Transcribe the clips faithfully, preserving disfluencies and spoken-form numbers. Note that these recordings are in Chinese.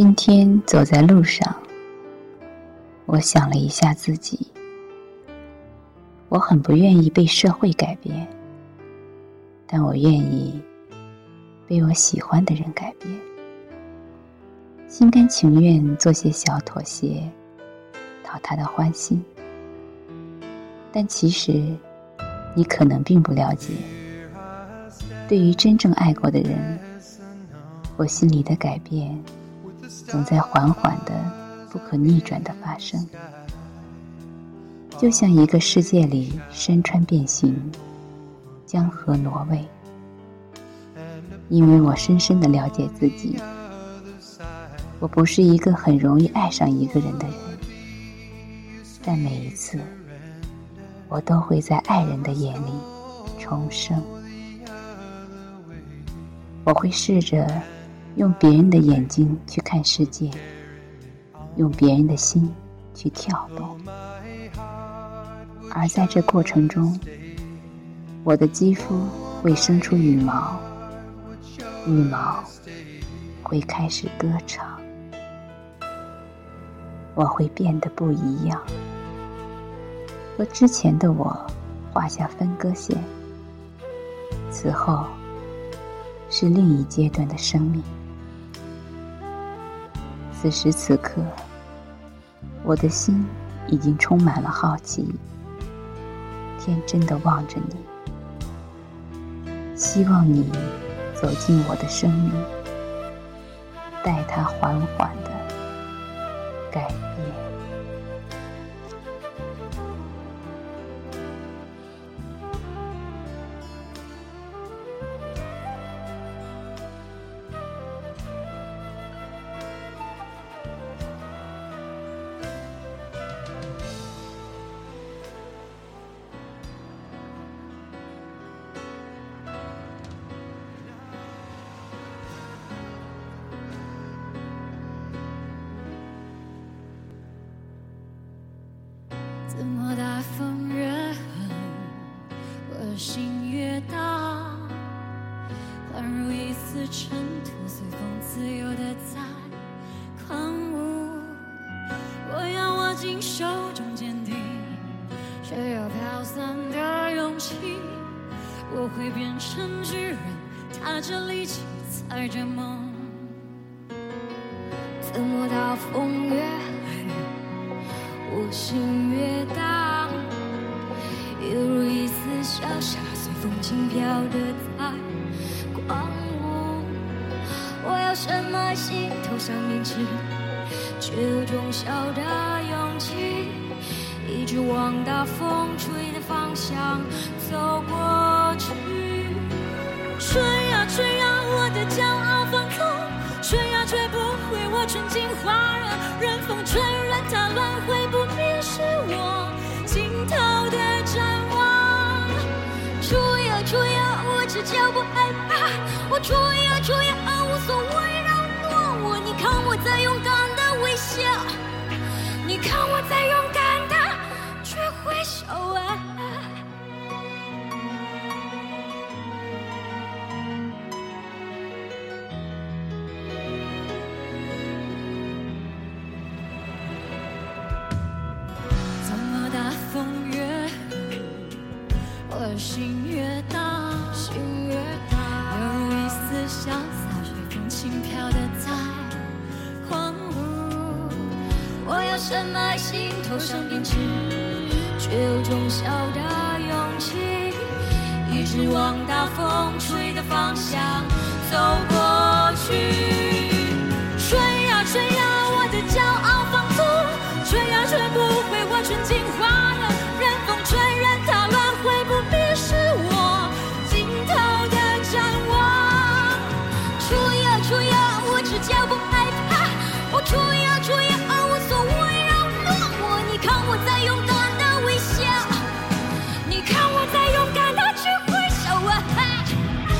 今天走在路上，我想了一下自己，我很不愿意被社会改变，但我愿意被我喜欢的人改变，心甘情愿做些小妥协，讨他的欢心。但其实你可能并不了解，对于真正爱过的人，我心里的改变总在缓缓的不可逆转的发生，就像一个世界里山川变形，江河挪位。因为我深深的了解自己，我不是一个很容易爱上一个人的人，但每一次我都会在爱人的眼里重生。我会试着用别人的眼睛去看世界，用别人的心去跳动，而在这过程中，我的肌肤会生出羽毛，羽毛会开始歌唱，我会变得不一样，和之前的我画下分割线。此后是另一阶段的生命。此时此刻，我的心已经充满了好奇，天真的望着你，希望你走进我的生命，带它缓缓地改变。怎么大风越狠，我心越大，宛如一丝尘土，随风自由的在狂舞。我要握紧手中坚定，却又飘散的勇气。我会变成巨人，踏着力气，踩着梦。怎么大风越狠，我心越荡，犹如一丝潇洒，随风轻飘的在狂舞。我要深埋心头上铭记，却有种小的勇气，一直往大风吹的方向走过去。吹啊吹啊，我的骄傲放空，吹啊吹不回我纯净花蕊，任风吹乱它乱回。是我尽头的展望，出呀出呀，我只叫不害怕。我出呀出呀，无所谓扰乱我。你看我在勇敢的微笑，你看我在勇敢的去挥手啊。心越大，心越大，犹如一丝潇洒，随风轻飘的在狂舞。我要深埋心头上编织，却有种小的勇气，一直往大风吹的方向走过去。吹啊吹啊，我的骄傲放纵，吹啊吹不回我纯净花蕊，任风吹任它乱。出呀出呀，无所谓扰乱我。你看我在勇敢的微笑，你看我在勇敢的去挥手啊。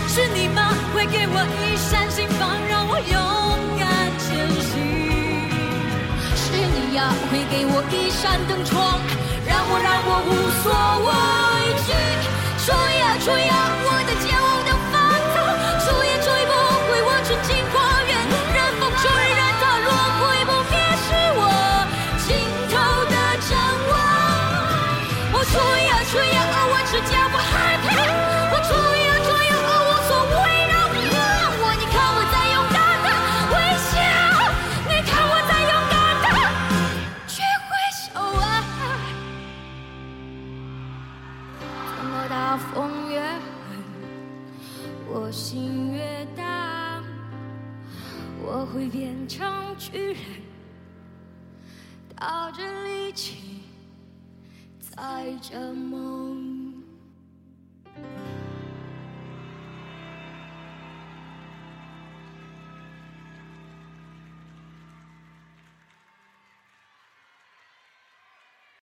是你吗？会给我一扇心房，让我勇敢前行。是你呀，会给我一扇灯窗，让我让我无所畏惧。出呀出呀，我的骄傲的放纵，吹也吹不回我纯净花园，任风吹任它乱。风越狠，我心越荡，我会变成巨人，到这力气，在这梦。